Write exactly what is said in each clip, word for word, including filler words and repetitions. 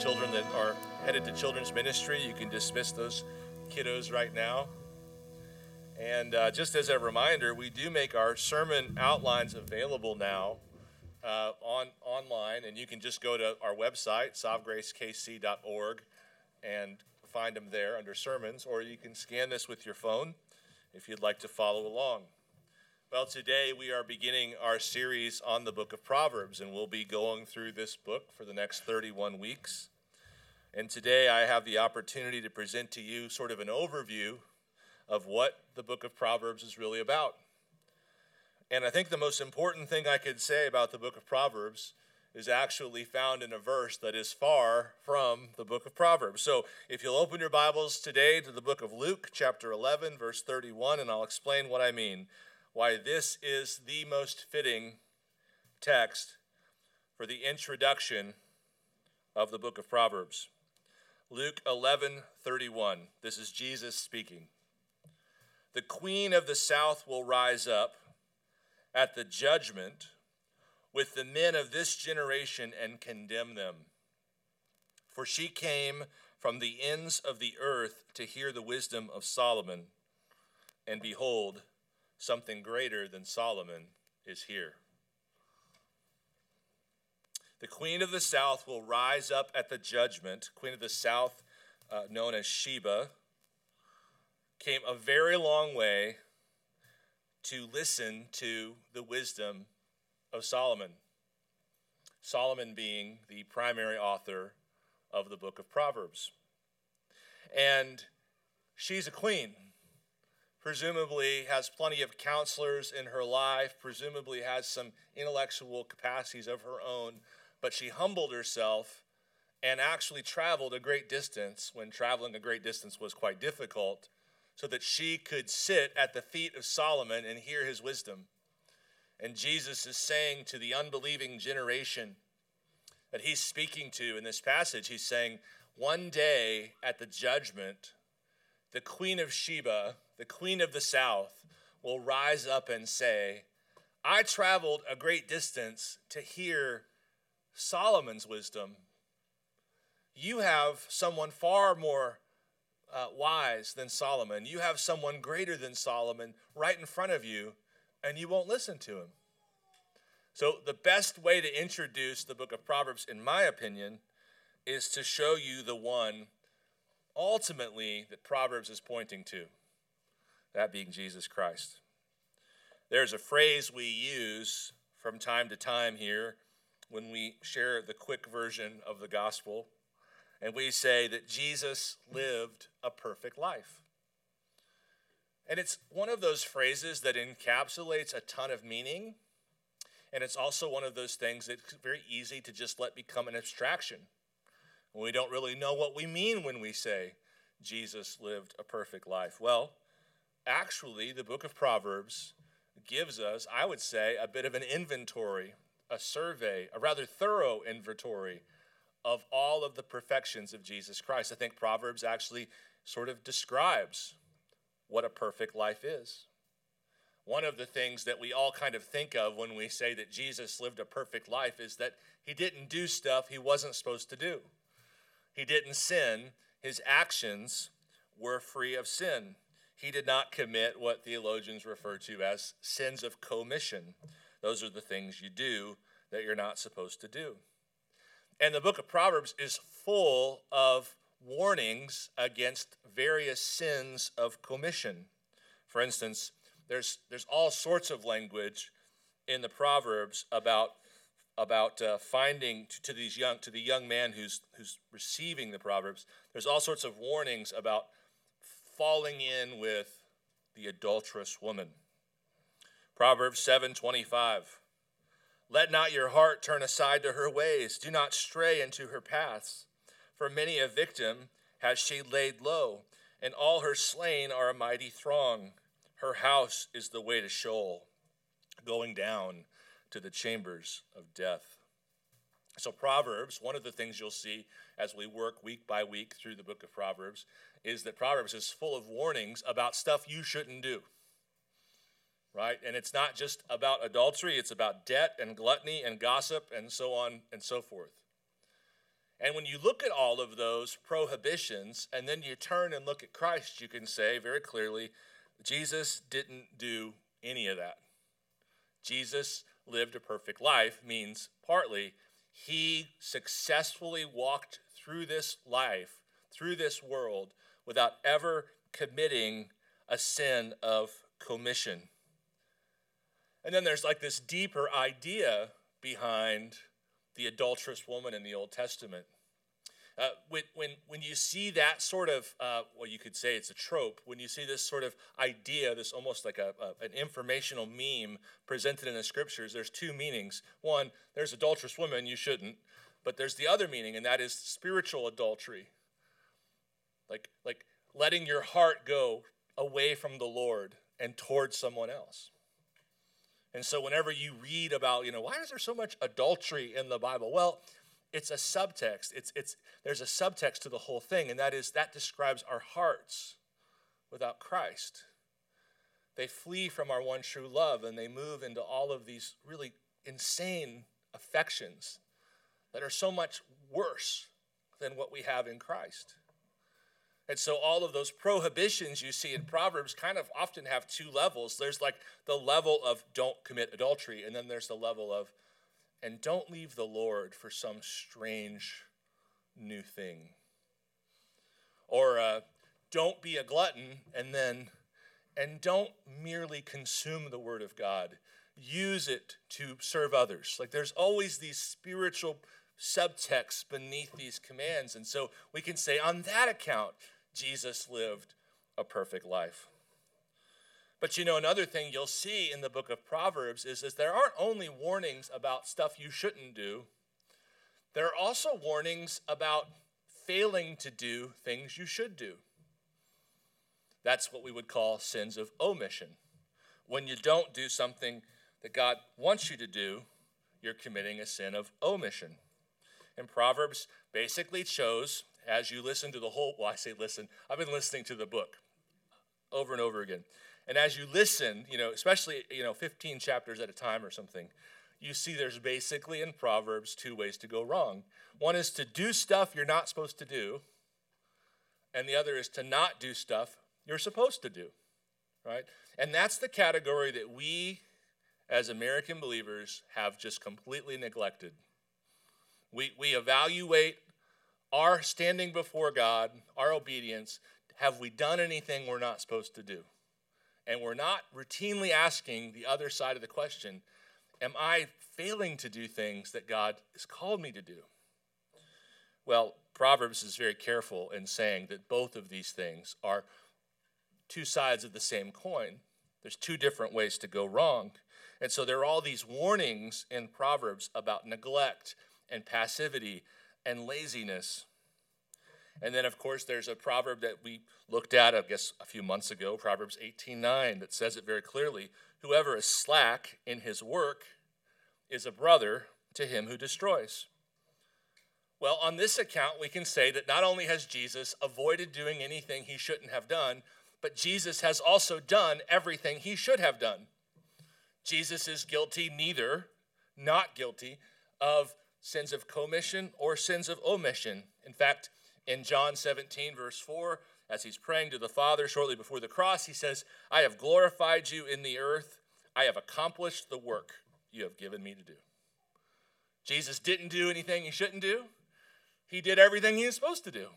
children that are headed to children's ministry, you can dismiss those kiddos right now. And uh, just as a reminder, we do make our sermon outlines available now uh, on online, and you can just go to our website, sovegrace k c dot org, and find them there under sermons, or you can scan this with your phone if you'd like to follow along. Well, today we are beginning our series on the book of Proverbs, and we'll be going through this book for the next thirty-one weeks. And today I have the opportunity to present to you sort of an overview of what the book of Proverbs is really about. And I think the most important thing I could say about the book of Proverbs is actually found in a verse that is far from the book of Proverbs. So if you'll open your Bibles today to the book of Luke, chapter eleven, verse thirty-one, and I'll explain what I mean. Why this is the most fitting text for the introduction of the book of Proverbs. Luke eleven thirty-one. This is Jesus speaking. The queen of the south will rise up at the judgment with the men of this generation and condemn them. For she came from the ends of the earth to hear the wisdom of Solomon, and behold, something greater than Solomon is here. The queen of the south will rise up at the judgment. Queen of the south, uh, known as Sheba, came a very long way to listen to the wisdom of Solomon. Solomon being the primary author of the book of Proverbs. And she's a queen. Presumably has plenty of counselors in her life, presumably has some intellectual capacities of her own, but she humbled herself and actually traveled a great distance when traveling a great distance was quite difficult, so that she could sit at the feet of Solomon and hear his wisdom. And Jesus is saying to the unbelieving generation that he's speaking to in this passage, he's saying, one day at the judgment, the queen of Sheba, the queen of the south, will rise up and say, I traveled a great distance to hear Solomon's wisdom. You have someone far more uh, wise than Solomon. You have someone greater than Solomon right in front of you, and you won't listen to him. So the best way to introduce the book of Proverbs, in my opinion, is to show you the one ultimately that Proverbs is pointing to. That being Jesus Christ. There's a phrase we use from time to time here when we share the quick version of the gospel, and we say that Jesus lived a perfect life. And it's one of those phrases that encapsulates a ton of meaning, and it's also one of those things that's very easy to just let become an abstraction. We don't really know what we mean when we say Jesus lived a perfect life. Well, actually, the book of Proverbs gives us, I would say, a bit of an inventory, a survey, a rather thorough inventory of all of the perfections of Jesus Christ. I think Proverbs actually sort of describes what a perfect life is. One of the things that we all kind of think of when we say that Jesus lived a perfect life is that he didn't do stuff he wasn't supposed to do. He didn't sin. His actions were free of sin. He did not commit what theologians refer to as sins of commission. Those are the things you do that you're not supposed to do. And the book of Proverbs is full of warnings against various sins of commission. For instance, there's there's all sorts of language in the Proverbs about about uh, finding to, to these young to the young man who's who's receiving the Proverbs. There's all sorts of warnings about falling in with the adulterous woman. Proverbs seven twenty-five. Let not your heart turn aside to her ways. Do not stray into her paths. For many a victim has she laid low, and all her slain are a mighty throng. Her house is the way to Sheol, going down to the chambers of death. So Proverbs, one of the things you'll see as we work week by week through the book of Proverbs, is that Proverbs is full of warnings about stuff you shouldn't do, right? And it's not just about adultery, it's about debt and gluttony and gossip and so on and so forth. And when you look at all of those prohibitions and then you turn and look at Christ, you can say very clearly, Jesus didn't do any of that. Jesus lived a perfect life means partly he successfully walked through this life, through this world, without ever committing a sin of commission. And then there's like this deeper idea behind the adulterous woman in the Old Testament. Uh, when, when, when you see that sort of, uh, well, you could say it's a trope, when you see this sort of idea, this almost like a, a, an informational meme presented in the scriptures, there's two meanings. One, there's adulterous women, you shouldn't, but there's the other meaning, and that is spiritual adultery. Like, like letting your heart go away from the Lord and towards someone else. And so whenever you read about, you know, why is there so much adultery in the Bible? Well, it's a subtext. It's, it's, there's a subtext to the whole thing, and that is that describes our hearts without Christ. They flee from our one true love, and they move into all of these really insane affections that are so much worse than what we have in Christ. And so all of those prohibitions you see in Proverbs kind of often have two levels. There's like the level of don't commit adultery, and then there's the level of, and don't leave the Lord for some strange new thing. Or uh, don't be a glutton, and then, and don't merely consume the word of God. Use it to serve others. Like there's always these spiritual subtexts beneath these commands. And so we can say on that account, Jesus lived a perfect life. But you know, another thing you'll see in the book of Proverbs is, is there aren't only warnings about stuff you shouldn't do, there are also warnings about failing to do things you should do. That's what we would call sins of omission. When you don't do something that God wants you to do, you're committing a sin of omission. And Proverbs basically chose, as you listen to the whole, well, I say listen, I've been listening to the book over and over again. And as you listen, you know, especially, you know, fifteen chapters at a time or something, you see there's basically in Proverbs two ways to go wrong. One is to do stuff you're not supposed to do, and the other is to not do stuff you're supposed to do, right? And that's the category that we as American believers have just completely neglected. We, we evaluate our standing before God, our obedience. Have we done anything we're not supposed to do? And we're not routinely asking the other side of the question, am I failing to do things that God has called me to do? Well, Proverbs is very careful in saying that both of these things are two sides of the same coin. There's two different ways to go wrong. And so there are all these warnings in Proverbs about neglect and passivity and laziness. And then, of course, there's a proverb that we looked at, I guess, a few months ago, Proverbs eighteen nine, that says it very clearly. Whoever is slack in his work is a brother to him who destroys. Well, on this account, we can say that not only has Jesus avoided doing anything he shouldn't have done, but Jesus has also done everything he should have done. Jesus is guilty neither, not guilty, of sins of commission or sins of omission. In fact, in John seventeen, verse four, as he's praying to the Father shortly before the cross, he says, I have glorified you in the earth. I have accomplished the work you have given me to do. Jesus didn't do anything he shouldn't do. He did everything he was supposed to do.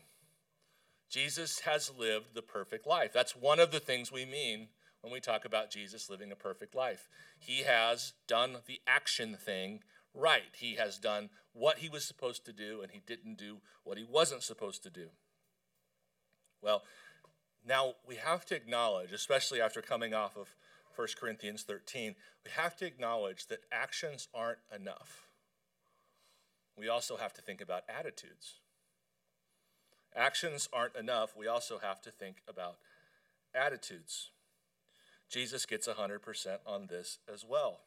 Jesus has lived the perfect life. That's one of the things we mean when we talk about Jesus living a perfect life. He has done the action thing right. He has done what he was supposed to do, and he didn't do what he wasn't supposed to do. Well, now we have to acknowledge, especially after coming off of First Corinthians thirteen, we have to acknowledge that actions aren't enough. We also have to think about attitudes. Actions aren't enough. We also have to think about attitudes. Jesus gets one hundred percent on this as well.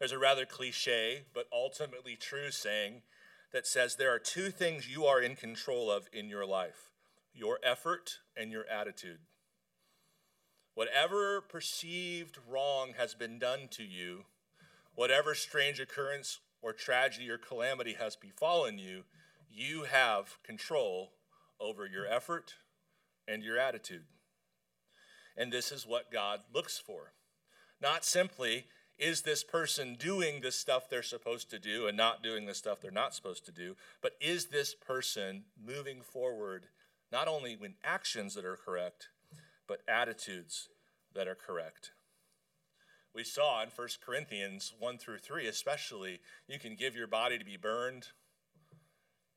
There's a rather cliche, but ultimately true saying that says there are two things you are in control of in your life, your effort and your attitude. Whatever perceived wrong has been done to you, whatever strange occurrence or tragedy or calamity has befallen you, You have control over your effort and your attitude. And this is what God looks for. Not simply, is this person doing the stuff they're supposed to do and not doing the stuff they're not supposed to do, but is this person moving forward not only with actions that are correct, but attitudes that are correct? We saw in First Corinthians one through three especially, you can give your body to be burned.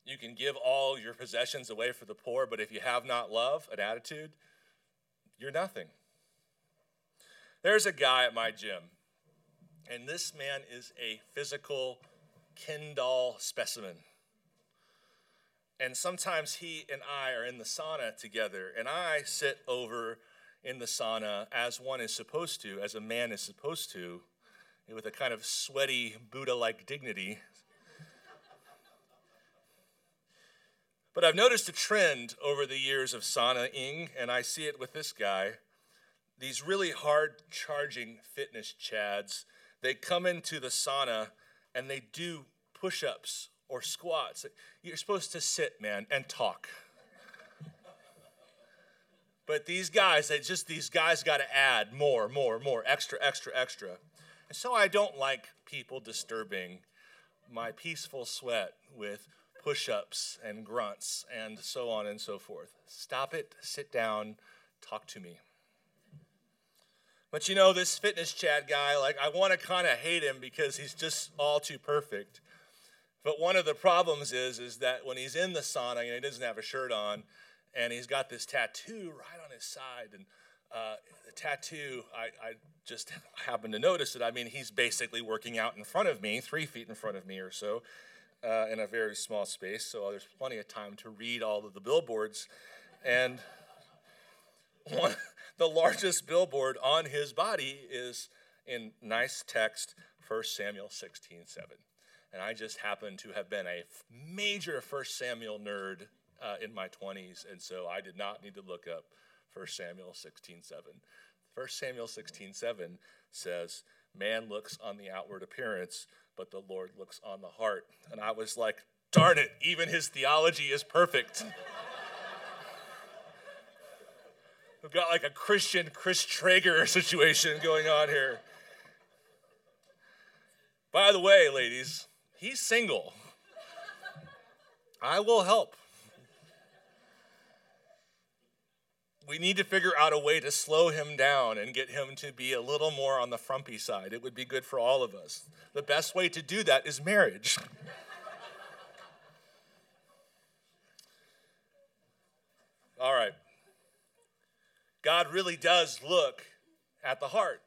You can give all your possessions away for the poor, but if you have not love, an attitude, you're nothing. There's a guy at my gym, and this man is a physical Ken doll specimen. And sometimes he and I are in the sauna together, and I sit over in the sauna as one is supposed to, as a man is supposed to, with a kind of sweaty Buddha-like dignity. But I've noticed a trend over the years of sauna-ing, and I see it with this guy. These really hard-charging fitness chads, they come into the sauna and they do push-ups or squats. You're supposed to sit, man, and talk. But these guys, they just, these guys got to add more, more, more, extra, extra, extra. And so I don't like people disturbing my peaceful sweat with push-ups and grunts and so on and so forth. Stop it, sit down, talk to me. But you know, this fitness chat guy, like I want to kind of hate him because he's just all too perfect. But one of the problems is, is that when he's in the sauna, you know, he doesn't have a shirt on, and he's got this tattoo right on his side. And uh, the tattoo, I, I just happened to notice it. I mean, he's basically working out in front of me, three feet in front of me or so. Uh, in a very small space, so there's plenty of time to read all of the billboards. And one, the largest billboard on his body is in nice text, First Samuel sixteen seven. And I just happen to have been a major First Samuel nerd uh, in my twenties, and so I did not need to look up First Samuel sixteen seven. First Samuel sixteen seven says, "Man looks on the outward appearance, but the Lord looks on the heart." And I was like, darn it, even his theology is perfect. We've got like a Christian Chris Traeger situation going on here. By the way, ladies, he's single. I will help. We need to figure out a way to slow him down and get him to be a little more on the frumpy side. It would be good for all of us. The best way to do that is marriage. All right. God really does look at the heart.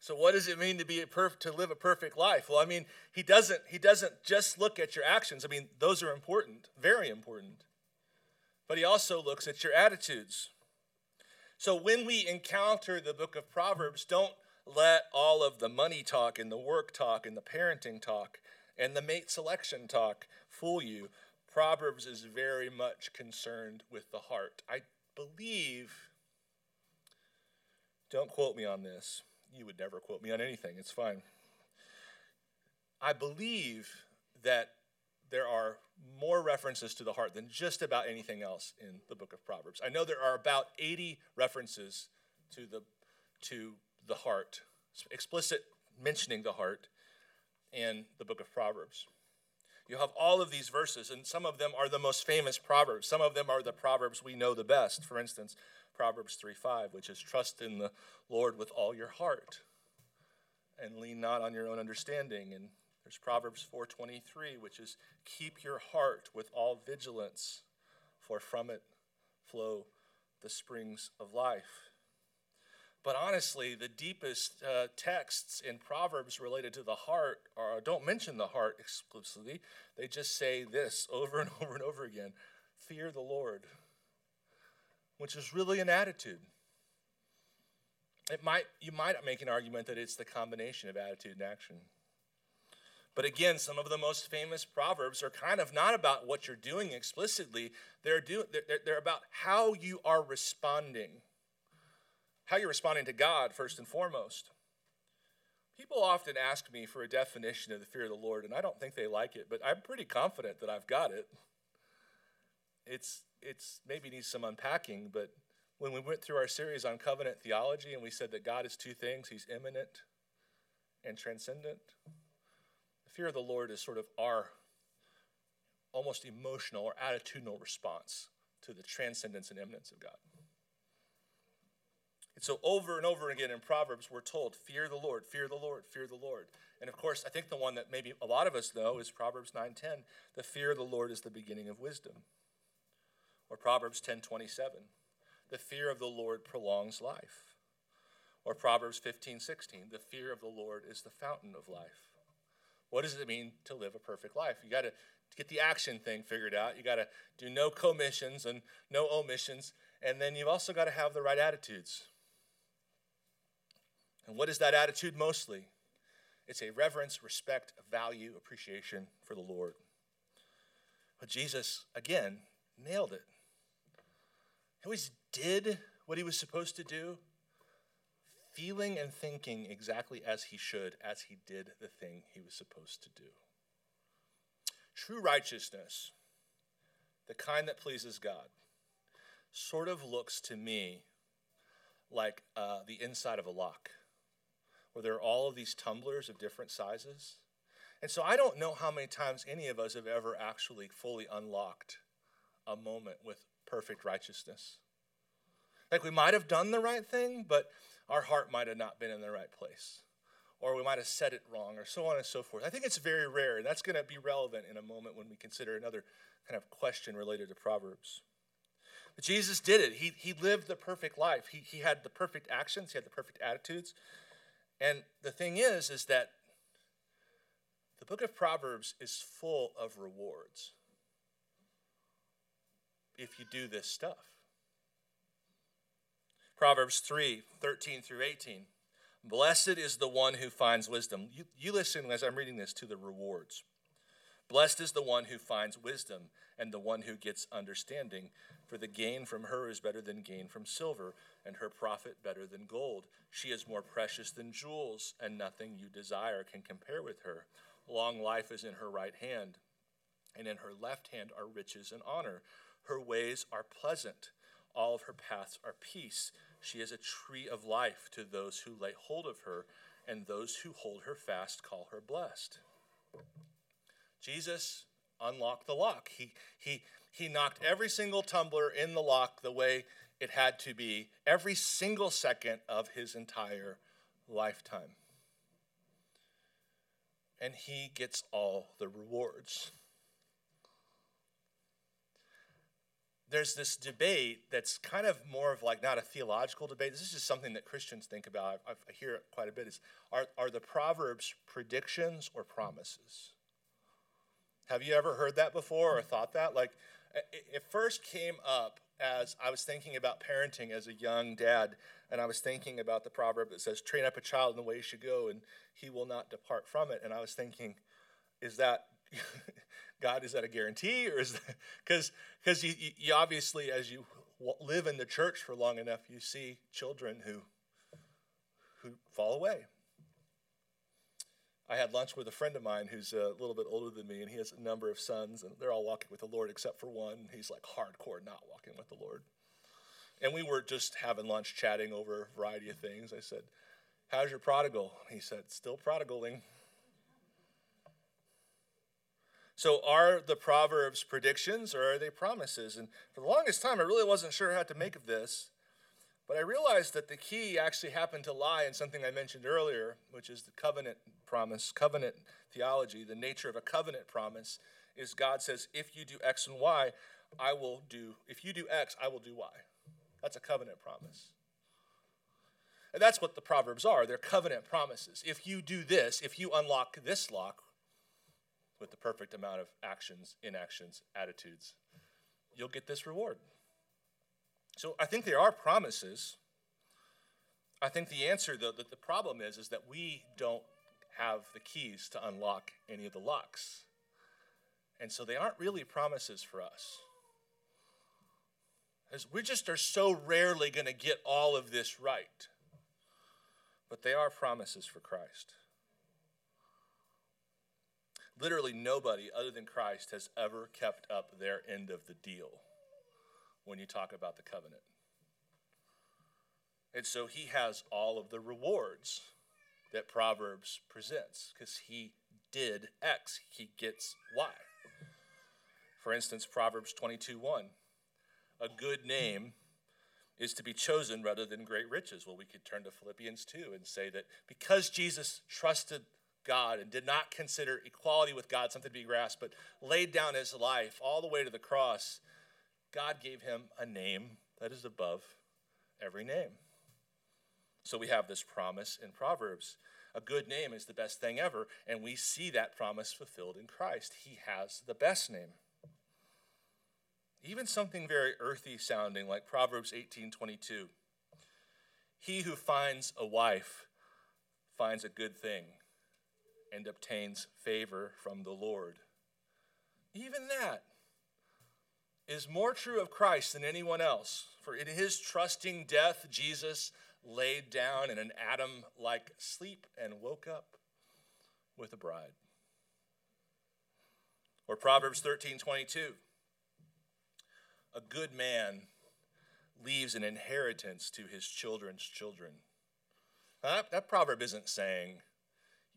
So what does it mean to be a perf- to live a perfect life? Well, I mean, he doesn't he doesn't just look at your actions. I mean, those are important, very important. But he also looks at your attitudes. So when we encounter the book of Proverbs, don't let all of the money talk and the work talk and the parenting talk and the mate selection talk fool you. Proverbs is very much concerned with the heart. I believe, don't quote me on this. You would never quote me on anything. It's fine. I believe that there are more references to the heart than just about anything else in the book of Proverbs. I know there are about eighty references to the to the heart, explicit mentioning the heart in the book of Proverbs. You have all of these verses, and some of them are the most famous Proverbs. Some of them are the Proverbs we know the best. For instance, Proverbs three five, which is trust in the Lord with all your heart and lean not on your own understanding. And there's Proverbs four twenty-three, which is keep your heart with all vigilance, for from it flow the springs of life. But honestly, the deepest uh, texts in Proverbs related to the heart are, don't mention the heart exclusively. They just say this over and over and over again, fear the Lord, which is really an attitude. It might you might make an argument that it's the combination of attitude and action. But again, some of the most famous Proverbs are kind of not about what you're doing explicitly. They're, do, they're, they're about how you are responding. How you're responding to God, first and foremost. People often ask me for a definition of the fear of the Lord, and I don't think they like it, but I'm pretty confident that I've got it. It's, it's maybe needs some unpacking, but when we went through our series on covenant theology and we said that God is two things, he's immanent and transcendent, the fear of the Lord is sort of our almost emotional or attitudinal response to the transcendence and immanence of God. And so over and over again in Proverbs, we're told, fear the Lord, fear the Lord, fear the Lord. And of course, I think the one that maybe a lot of us know is Proverbs nine ten. The fear of the Lord is the beginning of wisdom. Or Proverbs ten twenty-seven. The fear of the Lord prolongs life. Or Proverbs fifteen sixteen. The fear of the Lord is the fountain of life. What does it mean to live a perfect life? You got to get the action thing figured out. You got to do no commissions and no omissions. And then you've also got to have the right attitudes. And what is that attitude mostly? It's a reverence, respect, value, appreciation for the Lord. But Jesus, again, nailed it. He always did what he was supposed to do, feeling and thinking exactly as he should, as he did the thing he was supposed to do. True righteousness, the kind that pleases God, sort of looks to me like uh, the inside of a lock, where there are all of these tumblers of different sizes. And so I don't know how many times any of us have ever actually fully unlocked a moment with perfect righteousness. Like we might have done the right thing, but our heart might have not been in the right place. Or we might have said it wrong, or so on and so forth. I think it's very rare, and that's going to be relevant in a moment when we consider another kind of question related to Proverbs. But Jesus did it. He, he lived the perfect life. He, he had the perfect actions. He had the perfect attitudes. And the thing is, is that the book of Proverbs is full of rewards if you do this stuff. Proverbs three, thirteen through eighteen. Blessed is the one who finds wisdom. You, you listen as I'm reading this to the rewards. Blessed is the one who finds wisdom and the one who gets understanding. For the gain from her is better than gain from silver, and her profit better than gold. She is more precious than jewels, and nothing you desire can compare with her. Long life is in her right hand, and in her left hand are riches and honor. Her ways are pleasant. All of her paths are peace. She is a tree of life to those who lay hold of her, and those who hold her fast call her blessed. Jesus unlocked the lock. He he he knocked every single tumbler in the lock the way it had to be, every single second of his entire lifetime. And he gets all the rewards. There's this debate that's kind of more of like not a theological debate. This is just something that Christians think about. I, I hear it quite a bit. Is are are the Proverbs predictions or promises? Have you ever heard that before or thought that? Like, it first came up as I was thinking about parenting as a young dad, and I was thinking about the proverb that says, train up a child in the way he should go, and he will not depart from it. And I was thinking, is that, God, is that a guarantee? Or is that, because because you, you obviously, as you live in the church for long enough, you see children who who fall away. I had lunch with a friend of mine who's a little bit older than me, and he has a number of sons, and they're all walking with the Lord except for one. He's like hardcore not walking with the Lord. And we were just having lunch, chatting over a variety of things. I said, how's your prodigal? He said, still prodigaling. So are the Proverbs predictions or are they promises? And for the longest time, I really wasn't sure how to make of this. But I realized that the key actually happened to lie in something I mentioned earlier, which is the covenant promise, covenant theology. The nature of a covenant promise is God says, if you do X and Y, I will do, if you do X, I will do Y. That's a covenant promise. And that's what the Proverbs are. They're covenant promises. If you do this, if you unlock this lock with the perfect amount of actions, inactions, attitudes, you'll get this reward. So I think there are promises. I think the answer, though, that the problem is, is that we don't have the keys to unlock any of the locks. And so they aren't really promises for us. As we just are so rarely going to get all of this right. But they are promises for Christ. Literally nobody other than Christ has ever kept up their end of the deal when you talk about the covenant. And so he has all of the rewards that Proverbs presents because he did X, he gets Y. For instance, Proverbs twenty-two one, a good name is to be chosen rather than great riches. Well, we could turn to Philippians two and say that because Jesus trusted God and did not consider equality with God something to be grasped, but laid down his life all the way to the cross, God gave him a name that is above every name. So we have this promise in Proverbs. A good name is the best thing ever, and we see that promise fulfilled in Christ. He has the best name. Even something very earthy sounding like Proverbs eighteen twenty-two. He who finds a wife finds a good thing and obtains favor from the Lord. Even that is more true of Christ than anyone else. For in his trusting death, Jesus laid down in an Adam-like sleep and woke up with a bride. Or Proverbs thirteen twenty-two. A good man leaves an inheritance to his children's children. Now, that, that proverb isn't saying,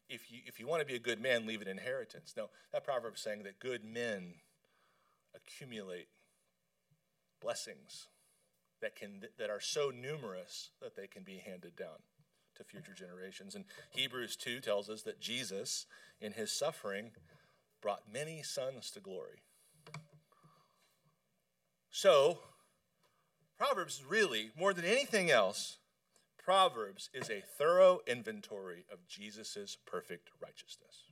if you, if you want to be a good man, leave an inheritance. No, that proverb is saying that good men accumulate blessings that can that are so numerous that they can be handed down to future generations. And Hebrews two tells us that Jesus, in his suffering, brought many sons to glory. So, Proverbs really, more than anything else, Proverbs is a thorough inventory of Jesus' perfect righteousness.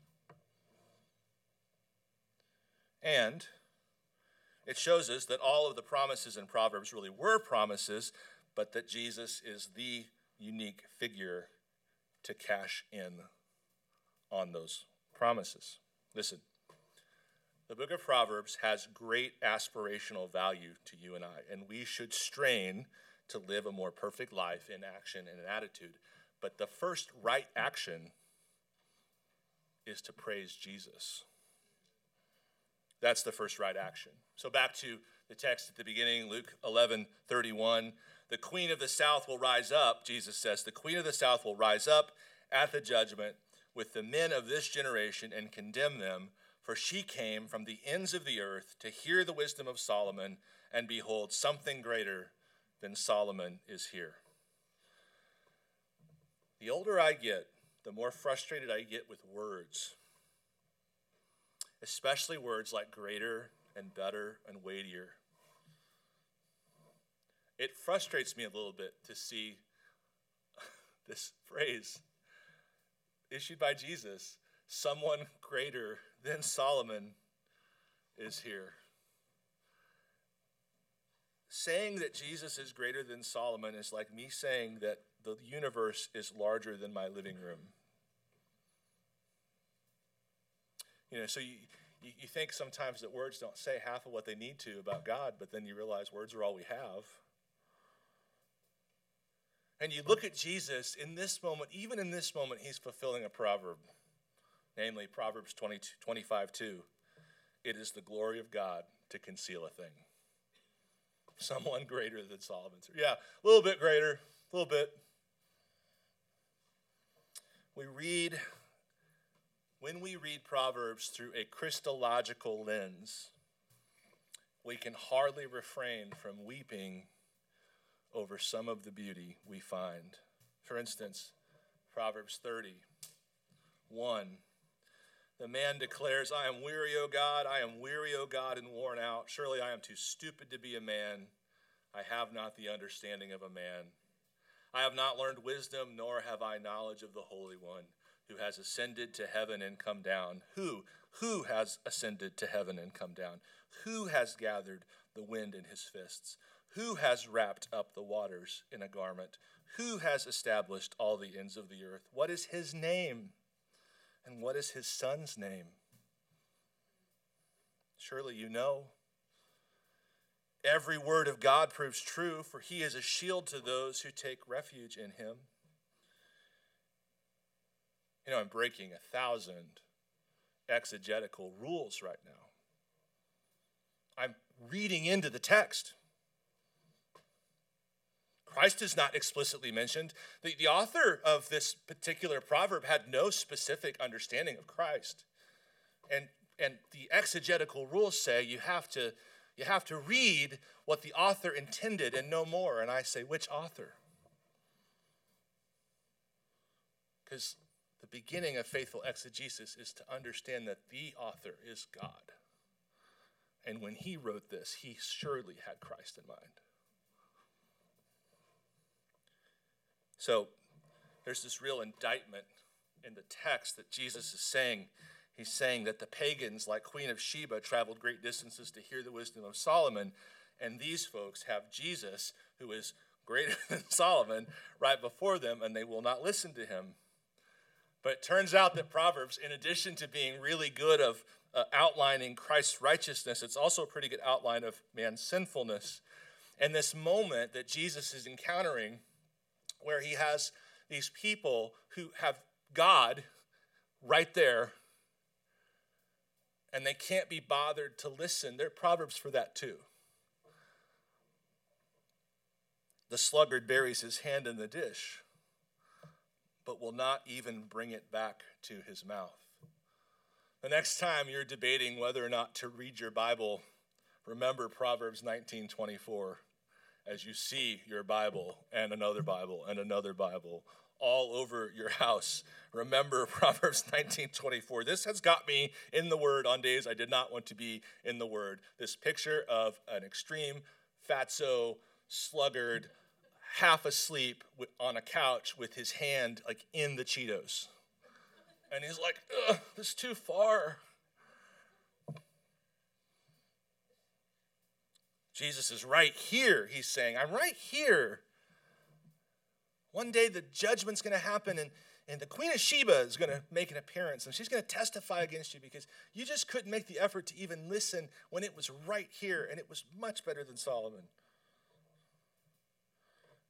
And it shows us that all of the promises in Proverbs really were promises, but that Jesus is the unique figure to cash in on those promises. Listen. The book of Proverbs has great aspirational value to you and I, and we should strain to live a more perfect life in action and in attitude. But the first right action is to praise Jesus. That's the first right action. So back to the text at the beginning, Luke eleven thirty-one. The queen of the south will rise up, Jesus says, the queen of the south will rise up at the judgment with the men of this generation and condemn them. For she came from the ends of the earth to hear the wisdom of Solomon, and behold, something greater than Solomon is here. The older I get, the more frustrated I get with words, especially words like greater and better and weightier. It frustrates me a little bit to see this phrase issued by Jesus, someone greater than Solomon is here. Saying that Jesus is greater than Solomon is like me saying that the universe is larger than my living room. You know, so you, you, you think sometimes that words don't say half of what they need to about God, but then you realize words are all we have. And you look at Jesus in this moment, even in this moment, he's fulfilling a proverb. Namely, Proverbs twenty-five two, it is the glory of God to conceal a thing. Someone greater than Solomon's. Yeah, a little bit greater, a little bit. We read, when we read Proverbs through a Christological lens, we can hardly refrain from weeping over some of the beauty we find. For instance, Proverbs thirty one. The man declares, I am weary, O God, I am weary, O God, and worn out. Surely I am too stupid to be a man. I have not the understanding of a man. I have not learned wisdom, nor have I knowledge of the Holy One, who has ascended to heaven and come down. Who? Who has ascended to heaven and come down? Who has gathered the wind in his fists? Who has wrapped up the waters in a garment? Who has established all the ends of the earth? What is his name? And what is his son's name? Surely you know. Every word of God proves true, for he is a shield to those who take refuge in him. You know, I'm breaking a thousand exegetical rules right now. I'm reading into the text. Christ is not explicitly mentioned. The, the author of this particular proverb had no specific understanding of Christ. And, and the exegetical rules say you have to, you have to read what the author intended and no more. And I say, which author? Because the beginning of faithful exegesis is to understand that the author is God. And when he wrote this, he surely had Christ in mind. So there's this real indictment in the text that Jesus is saying. He's saying that the pagans, like Queen of Sheba, traveled great distances to hear the wisdom of Solomon. And these folks have Jesus, who is greater than Solomon, right before them, and they will not listen to him. But it turns out that Proverbs, in addition to being really good of Uh, outlining Christ's righteousness, it's also a pretty good outline of man's sinfulness. And this moment that Jesus is encountering where he has these people who have God right there and they can't be bothered to listen, there are Proverbs for that too. The sluggard buries his hand in the dish, but will not even bring it back to his mouth. The next time you're debating whether or not to read your Bible, remember Proverbs nineteen twenty-four as you see your Bible and another Bible and another Bible all over your house. Remember Proverbs nineteen twenty-four. This has got me in the Word on days I did not want to be in the Word. This picture of an extreme fatso, sluggard, half asleep on a couch with his hand like in the Cheetos. And he's like, ugh, this is too far. Jesus is right here, he's saying. I'm right here. One day the judgment's going to happen, and, and the Queen of Sheba is going to make an appearance, and she's going to testify against you because you just couldn't make the effort to even listen when it was right here, and it was much better than Solomon.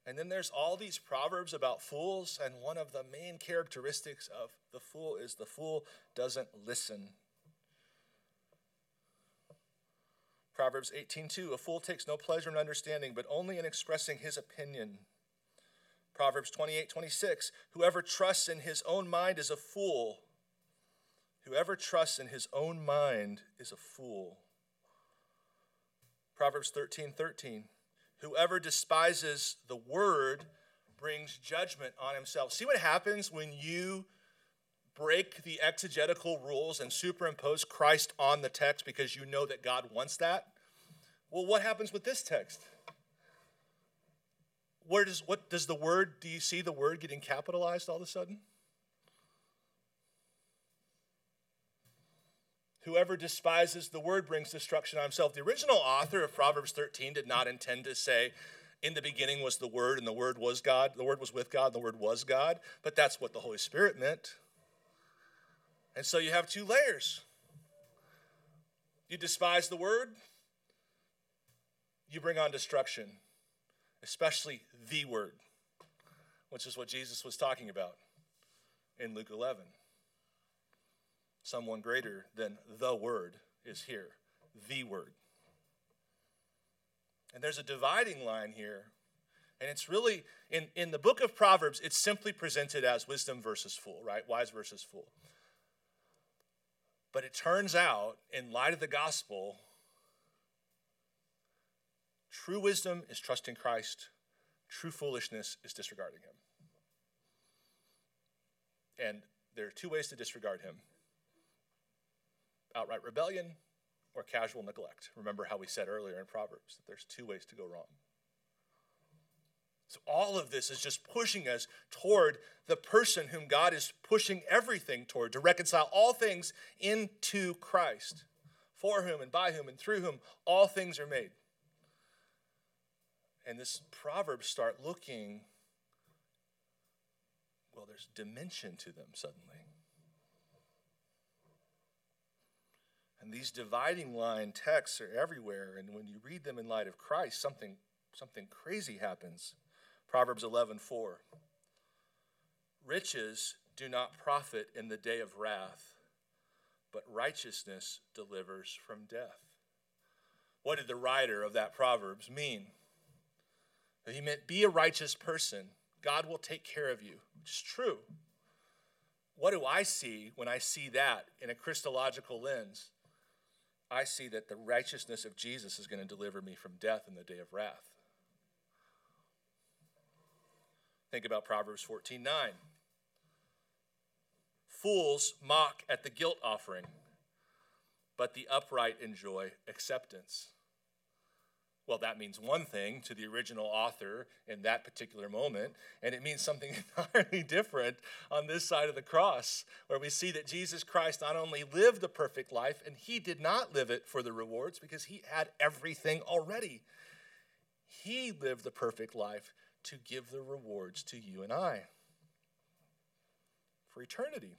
And then there's all these proverbs about fools, and one of the main characteristics of the fool is the fool doesn't listen. Proverbs eighteen two, a fool takes no pleasure in understanding, but only in expressing his opinion. Proverbs twenty-eight twenty-six, whoever trusts in his own mind is a fool. Whoever trusts in his own mind is a fool. Proverbs thirteen thirteen. Whoever despises the word brings judgment on himself. See what happens when you break the exegetical rules and superimpose Christ on the text because you know that God wants that? Well, what happens with this text? Where does, what does the word, do you see the word getting capitalized all of a sudden? Whoever despises the word brings destruction on himself. The original author of Proverbs thirteen did not intend to say, in the beginning was the Word, and the Word was God. The Word was with God, and the Word was God. But that's what the Holy Spirit meant. And so you have two layers. You despise the word, you bring on destruction, especially the word, which is what Jesus was talking about in Luke eleven. Someone greater than the word is here, the word. And there's a dividing line here. And it's really, in, in the book of Proverbs, it's simply presented as wisdom versus fool, right? Wise versus fool. But it turns out, in light of the gospel, true wisdom is trusting Christ. True foolishness is disregarding him. And there are two ways to disregard him. Outright rebellion or casual neglect. Remember how we said earlier in Proverbs that there's two ways to go wrong. So all of this is just pushing us toward the person whom God is pushing everything toward, to reconcile all things into Christ, for whom and by whom and through whom all things are made. And this Proverbs start looking, well, there's dimension to them suddenly. And these dividing line texts are everywhere, and when you read them in light of Christ, something, something crazy happens. Proverbs eleven four. Riches do not profit in the day of wrath, but righteousness delivers from death. What did the writer of that Proverbs mean? He meant be a righteous person. God will take care of you. It's true. What do I see when I see that in a Christological lens? I see that the righteousness of Jesus is going to deliver me from death in the day of wrath. Think about Proverbs fourteen nine. Fools mock at the guilt offering, but the upright enjoy acceptance. Well, that means one thing to the original author in that particular moment, and it means something entirely different on this side of the cross, where we see that Jesus Christ not only lived the perfect life, and he did not live it for the rewards because he had everything already. He lived the perfect life to give the rewards to you and I for eternity.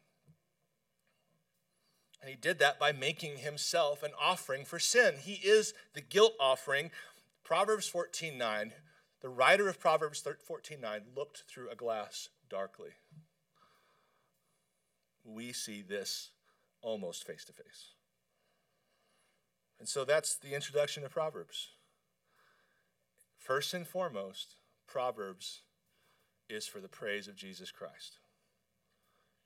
And he did that by making himself an offering for sin. He is the guilt offering. Proverbs fourteen nine, the writer of Proverbs fourteen nine looked through a glass darkly. We see this almost face to face. And so that's the introduction to Proverbs. First and foremost, Proverbs is for the praise of Jesus Christ,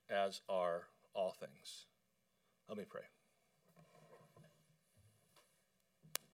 as are all things. Let me pray.